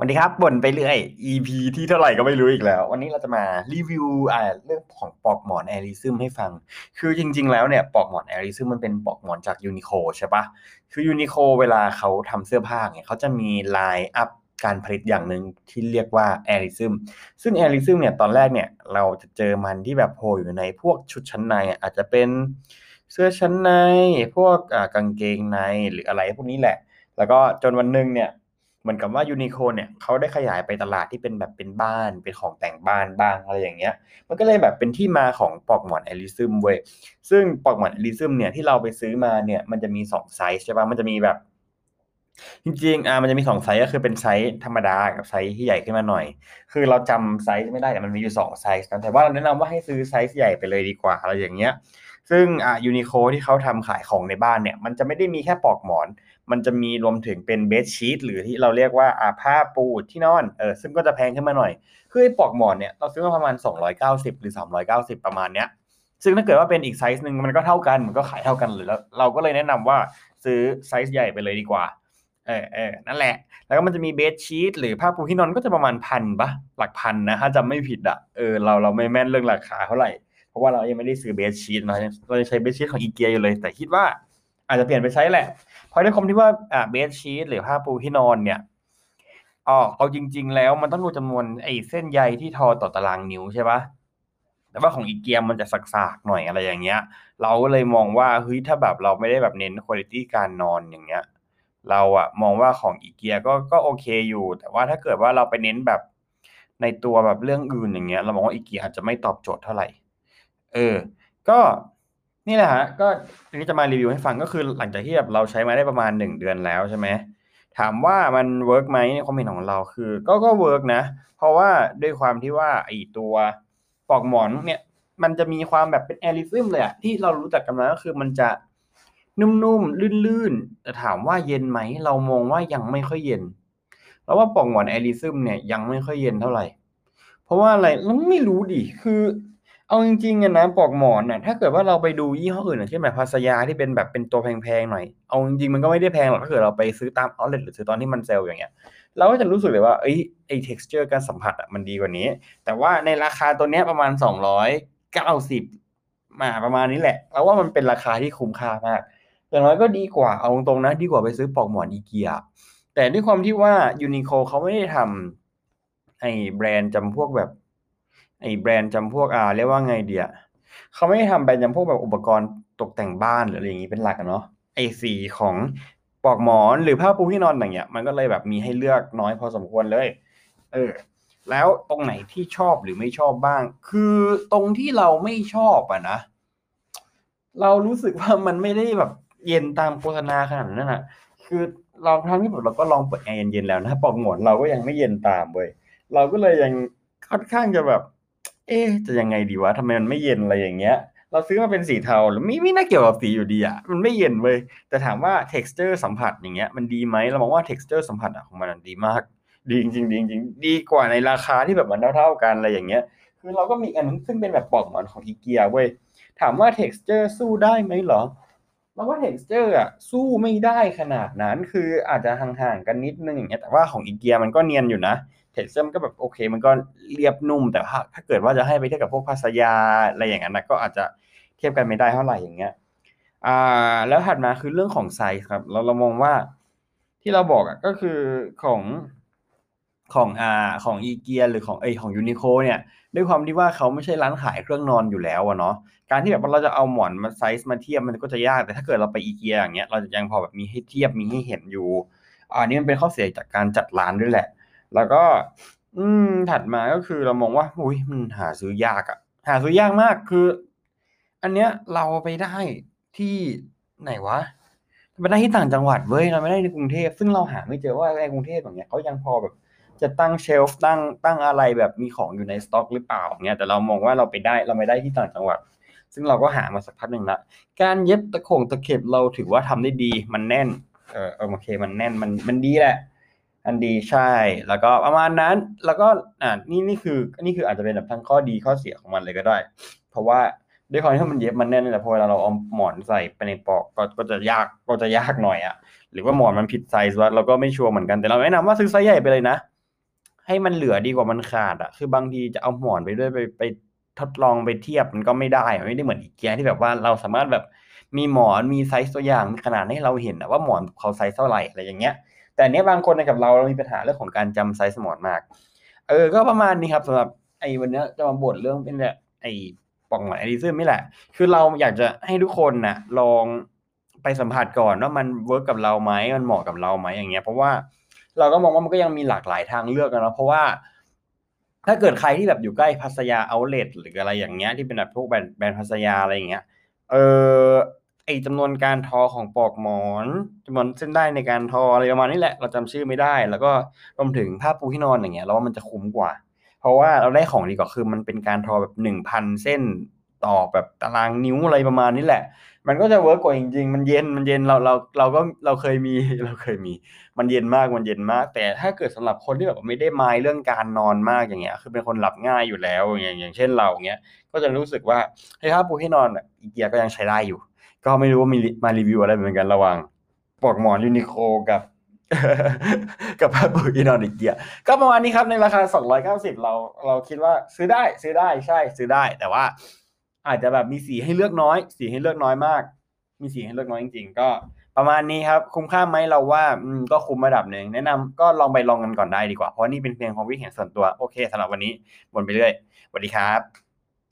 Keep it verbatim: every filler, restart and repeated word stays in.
วันนี้ครับบ่นไปเรื่อย อี พี ที่เท่าไหร่ก็ไม่รู้อีกแล้ววันนี้เราจะมารีวิวอ่าเรื่องของปลอกหมอน Airism ให้ฟังคือจริงๆแล้วเนี่ยปลอกหมอน Airism มันเป็นปลอกหมอนจาก Unico ใช่ปะคือ Unico เวลาเขาทำเสื้อผ้าเนี่ยเขาจะมีไลน์อัพการผลิตอย่างหนึ่งที่เรียกว่า Airism ซึ่ง Airism เนี่ยตอนแรกเนี่ยเราจะเจอมันที่แบบโผล่อยู่ในพวกชุดชั้นในอาจจะเป็นเสื้อชั้นในพวกอ่ากางเกงในหรืออะไรพวกนี้แหละแล้วก็จนวันนึงเนี่ยเหมือนกับว่า Unico เนี่ยเขาได้ขยายไปตลาดที่เป็นแบบเป็นบ้านเป็นของแต่งบ้านบ้างอะไรอย่างเงี้ยมันก็เลยแบบเป็นที่มาของปลอกหมอน Airism เว้ยซึ่งปลอกหมอน Airism เนี่ยที่เราไปซื้อมาเนี่ยมันจะมีสองไซส์ใช่ป่ะมันจะมีแบบจริงๆอ่ามันจะมีสองไซส์ก็คือเป็นไซส์ธรรมดากับไซส์ที่ใหญ่ขึ้นมาหน่อยคือเราจำไซส์ไม่ได้แต่มันมีอยู่สองไซส์แต่ว่าเราแนะนำว่าให้ซื้อไซส์ใหญ่ไปเลยดีกว่าอะไรอย่างเงี้ยซึ่งอ่า Unico ที่เขาทำขายของในบ้านเนี่ยมันจะไม่ได้มีแค่ปลอกหมอนมันจะมีรวมถึงเป็นเบดชีทหรือที่เราเรียกว่าอ่าผ้าปูที่นอนเออซึ่งก็จะแพงขึ้นมาหน่อยคือไอ้ปลอกหมอนเนี่ยเราซื้อมาประมาณสองร้อยเก้าสิบหรือสามร้อยเก้าสิบประมาณเนี้ยซึ่งถ้าเกิดว่าเป็นอีกไซส์นึงมันก็เท่ากันมันก็ขายเท่ากันเลยแล้วเราก็เลยแนะนำว่าซื้อไซส์ใหญ่ไปเลยดีกว่าเออเออนั่นแหละแล้วก็มันจะมีเบดชีทหรือผ้าปูที่นอนก็จะประมาณพันปะหลักพันนะถ้าจำไม่ผิดอ่ะเออเราเราไม่แม่นเรื่องราคาเท่าไหร่เพราะว่าเรายังไม่ได้ซื้อเบดชีทนะเราจะใช้เบดชีทของ IKEA อยู่เลยแต่คิดว่าอาจจะเปลี่ยนไปใช้แหละเพราะด้วยความที่ว่าอ่าเบดชีทหรือผ้าปูที่นอนเนี่ยอ๋อเอาจริงๆแล้วมันต้องดูจำนวนไอ้เส้นใยที่ทอต่อตารางนิ้วใช่ปะแต่ว่าของIKEAมันจะสากๆหน่อยอะไรอย่างเงี้ยเราเลยมองว่าเฮ้ยถ้าแบบเราไม่ได้แบบเน้นคุณภาพการนอนอย่างเงี้ยเราอะมองว่าของIKEAก็ก็โอเคอยู่แต่ว่าถ้าเกิดว่าเราไปเน้นแบบในตัวแบบเรื่องอื่นอย่างเงี้ยเรามองว่าIKEAอาจจะไม่ตอบโจทย์เท่าไหร่เออก็นี่แหละฮะก็อันนี้จะมารีวิวให้ฟังก็คือหลังจากที่แบบเราใช้มาได้ประมาณหนึ่งเดือนแล้วใช่ไหมถามว่ามันเวิร์กไหมในความเห็นของเราคือก็ก็เวิร์กนะเพราะว่าด้วยความที่ว่าไอตัวปลอกหมอนเนี่ยมันจะมีความแบบเป็น Airism เลยอะที่เรารู้จักกันมาก็คือมันจะนุ่มๆลื่นๆแต่ถามว่าเย็นไหมเรามองว่ายังไม่ค่อยเย็นแล้วว่าปลอกหมอน Airism เนี่ยยังไม่ค่อยเย็นเท่าไหร่เพราะว่าอะไรเราไม่รู้ดิคือเอาจริงๆอะนะปลอกหมอนน่ะถ้าเกิดว่าเราไปดูยี่ห้ออื่นอย่างเช่นแบบพาสยาที่เป็นแบบเป็นตัวแพงๆหน่อยเอาจริงๆมันก็ไม่ได้แพงหรอกถ้าเกิดเราไปซื้อตามเอาท์เลตหรือซื้อตอนที่มันเซลล์อย่างเงี้ยเราก็จะรู้สึกเลยว่าไอ้ไอ้ texture การสัมผัสอะมันดีกว่านี้แต่ว่าในราคาตัวเนี้ยประมาณสองร้อยเก้าสิบมาประมาณนี้แหละเราว่ามันเป็นราคาที่คุ้มค่ามากอย่างน้อยก็ดีกว่าเอาตรงๆนะดีกว่าไปซื้อปลอกหมอน IKEA แต่ด้วยความที่ว่า Unico เขาไม่ได้ทำไอ้แบรนด์จำพวกแบบไอ้แบรนด์จำพวกอ่าเรียกว่าไงเดียเขาไม่ได้ทำแบรนด์จำพวกแบบอุปกรณ์ตกแต่งบ้านหรืออะไรอย่างนี้เป็นหลักเนาะไอ้สีของปลอกหมอนหรือผ้าปูที่นอนอย่างเงี้ยมันก็เลยแบบมีให้เลือกน้อยพอสมควรเลยเออแล้วตรงไหนที่ชอบหรือไม่ชอบบ้างคือตรงที่เราไม่ชอบอะนะเรารู้สึกว่ามันไม่ได้แบบเย็นตามโฆษณาขนาดนั้นน่ะคือเราครั้งที่แบบเราก็ลองเปิดแอร์เย็นๆแล้วนะปลอกหมอนเราก็ยังไม่เย็นตามเว้ยเราก็เลยยังค่อนข้างจะแบบเอ๊ะจะยังไงดีวะทำไมมันไม่เย็นอะไรอย่างเงี้ยเราซื้อมาเป็นสีเทาหรือไม่ไม่น่าเกี่ยวกับสีอยู่ดีอ่ะมันไม่เย็นเว้ยแต่ถามว่า texture สัมผัสอย่างเงี้ยมันดีไหมเรามองว่า texture สัมผัสอ่ะของมันดีมากดีจริงๆดีจริงๆดีกว่าในราคาที่แบบมันเท่าๆกันอะไรอย่างเงี้ยคือเราก็มีอันนึงซึ่งเป็นแบบปลอกหมอนของ IKEA เว้ยถามว่า texture สู้ได้ไหมหรอเราว่า texture อ่ะสู้ไม่ได้ขนาดนั้นคืออาจจะห่างๆกันนิดนึงอย่างเงี้ยแต่ว่าของ IKEA มันก็เนียนอยู่นะAirism ก็แบบโอเคมันก็เรียบนุ่มแต่ว่าถ้าเกิดว่าจะให้ไปเทียบกับพวกพาสยาอะไรอย่างนั้นนะก็อาจจะเทียบกันไม่ได้เท่าไหร่อย่างเงี้ยอ่าแล้วถัดมาคือเรื่องของไซส์ครับเราเรามองว่าที่เราบอกอ่ะก็คือของของอ่าของ IKEA หรือของเอ้ยของ Unico เนี่ยด้วยความที่ว่าเขาไม่ใช่ร้านขายเครื่องนอนอยู่แล้วอะเนาะการที่แบบว่าเราจะเอาหมอนมาไซส์มาเทียบมันก็จะยากแต่ถ้าเกิดเราไป IKEA อย่างเงี้ยเราจะยังพอแบบมีให้เทียบมีให้เห็นอยู่อันนี้มันเป็นข้อเสียจากการจัดร้านด้วยแหละแล้วก็อืมถัดมาก็คือเรามองว่าอุ้ยมันหาซื้อยากอะหาซื้อยากมากคืออันเนี้ยเราไปได้ที่ไหนวะไปได้ที่ต่างจังหวัดเว้ยเราไม่ได้ในกรุงเทพซึ่งเราหาไม่เจอว่าในกรุงเทพอย่างเงี้ยเขายังพอแบบจะตั้งเชลฟ์ตั้งตั้งอะไรแบบมีของอยู่ในสต็อกหรือเปล่าอย่างเงี้ยแต่เรามองว่าเราไปได้เราไม่ได้ที่ต่างจังหวัดซึ่งเราก็หามาสักพักหนึ่งละการเย็บตะโขงตะเข็บเราถือว่าทำได้ดีมันแน่นเออโอเคมันแน่นมันมันดีแหละอันดีใช่แล้วก็ประมาณนั้นแล้วก็อ่านี่นี่คือนี่คืออาจจะเป็นแบบทั้งข้อดีข้อเสียของมันเลยก็ได้เพราะว่าด้วยความที่มันเย็บมันแน่นแต่พอเวลาเราเอาหมอนใส่ไปในปลอกก็ก็จะยากก็จะยากหน่อยอ่ะหรือว่าหมอนมันผิดไซส์วะเราก็ไม่ชัวร์เหมือนกันแต่เราแนะนำว่าซื้อไซส์ใหญ่ไปเลยนะ ให้มันเหลือดีกว่ามันขาดอ่ะคือบางทีจะเอาหมอนไปด้วยไปไปทดลองไปเทียบมันก็ไม่ได้ไม่ได้เหมือนอีเกียที่แบบว่าเราสามารถแบบมีหมอนมีไซส์ตัวอย่างมีขนาดให้เราเห็นว่าหมอนเขาไซส์เท่าไหร่อะไรอย่างเงี้ยแต่เนี้ยบางคนกับเราเรามีปัญหาเรื่องของการจำไซส์หมอนมากเออก็ประมาณนี้ครับสำหรับไอ้วันนี้จะมาบ่นเรื่องเป็นแบบไอ้ปล่องหมอน Airism นี่แหละคือเราอยากจะให้ทุกคนนะลองไปสัมผัสก่อนว่ามันเวิร์กกับเราไหมมันเหมาะกับเราไหมอย่างเงี้ยเพราะว่าเราก็มองว่ามันก็ยังมีหลากหลายทางเลือกกันนะเพราะว่าถ้าเกิดใครที่แบบอยู่ใกล้พัสยาเอาท์เลทหรืออะไรอย่างเงี้ยที่เป็นแบบพวกแบรนด์แบรนด์พัสยาอะไรอย่างเงี้ยเออไอจำนวนการทอของปลอกหมอนจำนวนเส้นได้ในการทออะไรประมาณนี้แหละเราจำชื่อไม่ได้แล้วก็รวมถึงผ้าปูที่นอนอย่างเงี้ยเราว่ามันจะคุ้มกว่าเพราะว่าเราได้ของดีกว่าคือมันเป็นการทอแบบหนึ่งพันเส้นต่อแบบตารางนิ้วอะไรประมาณนี้แหละมันก็จะเวิร์กกว่าจริงๆมันเย็นมันเย็นเราเราเราก็เราเคยมีเราเคยมีมันเย็นมากมันเย็นมากแต่ถ้าเกิดสำหรับคนที่แบบไม่ได้มายเรื่องการนอนมากอย่างเงี้ยคือเป็นคนหลับง่ายอยู่แล้วอย่างอย่างเช่นเราเงี้ยก็จะรู้สึกว่าไอ้ผ้าปูที่นอนอีเกียก็ยังใช้ได้อยู่ก็ไม่รู้ว่ามีมารีวิวอะไรเหมือนกันระหว่างปลอกหมอน Unico กับกับผ้าปูที่นอนอีเกียก็ประมาณนี้ครับในราคาสองร้อยเก้าสิบเราเราคิดว่าซื้อได้ซื้อได้ใช่ซื้อได้แต่ว่าอาจจะแบบมีสีให้เลือกน้อยสีให้เลือกน้อยมากมีสีให้เลือกน้อยจริงๆก็ประมาณนี้ครับคุ้มค่าไหมเราว่าก็คุ้มระดับหนึ่งแนะนำก็ลองไปลองกันก่อนได้ดีกว่าเพราะนี่เป็นเพียงความคิดเห็นส่วนตัวโอเคสำหรับวันนี้บ่นไปเรื่อยสวัสดีครับ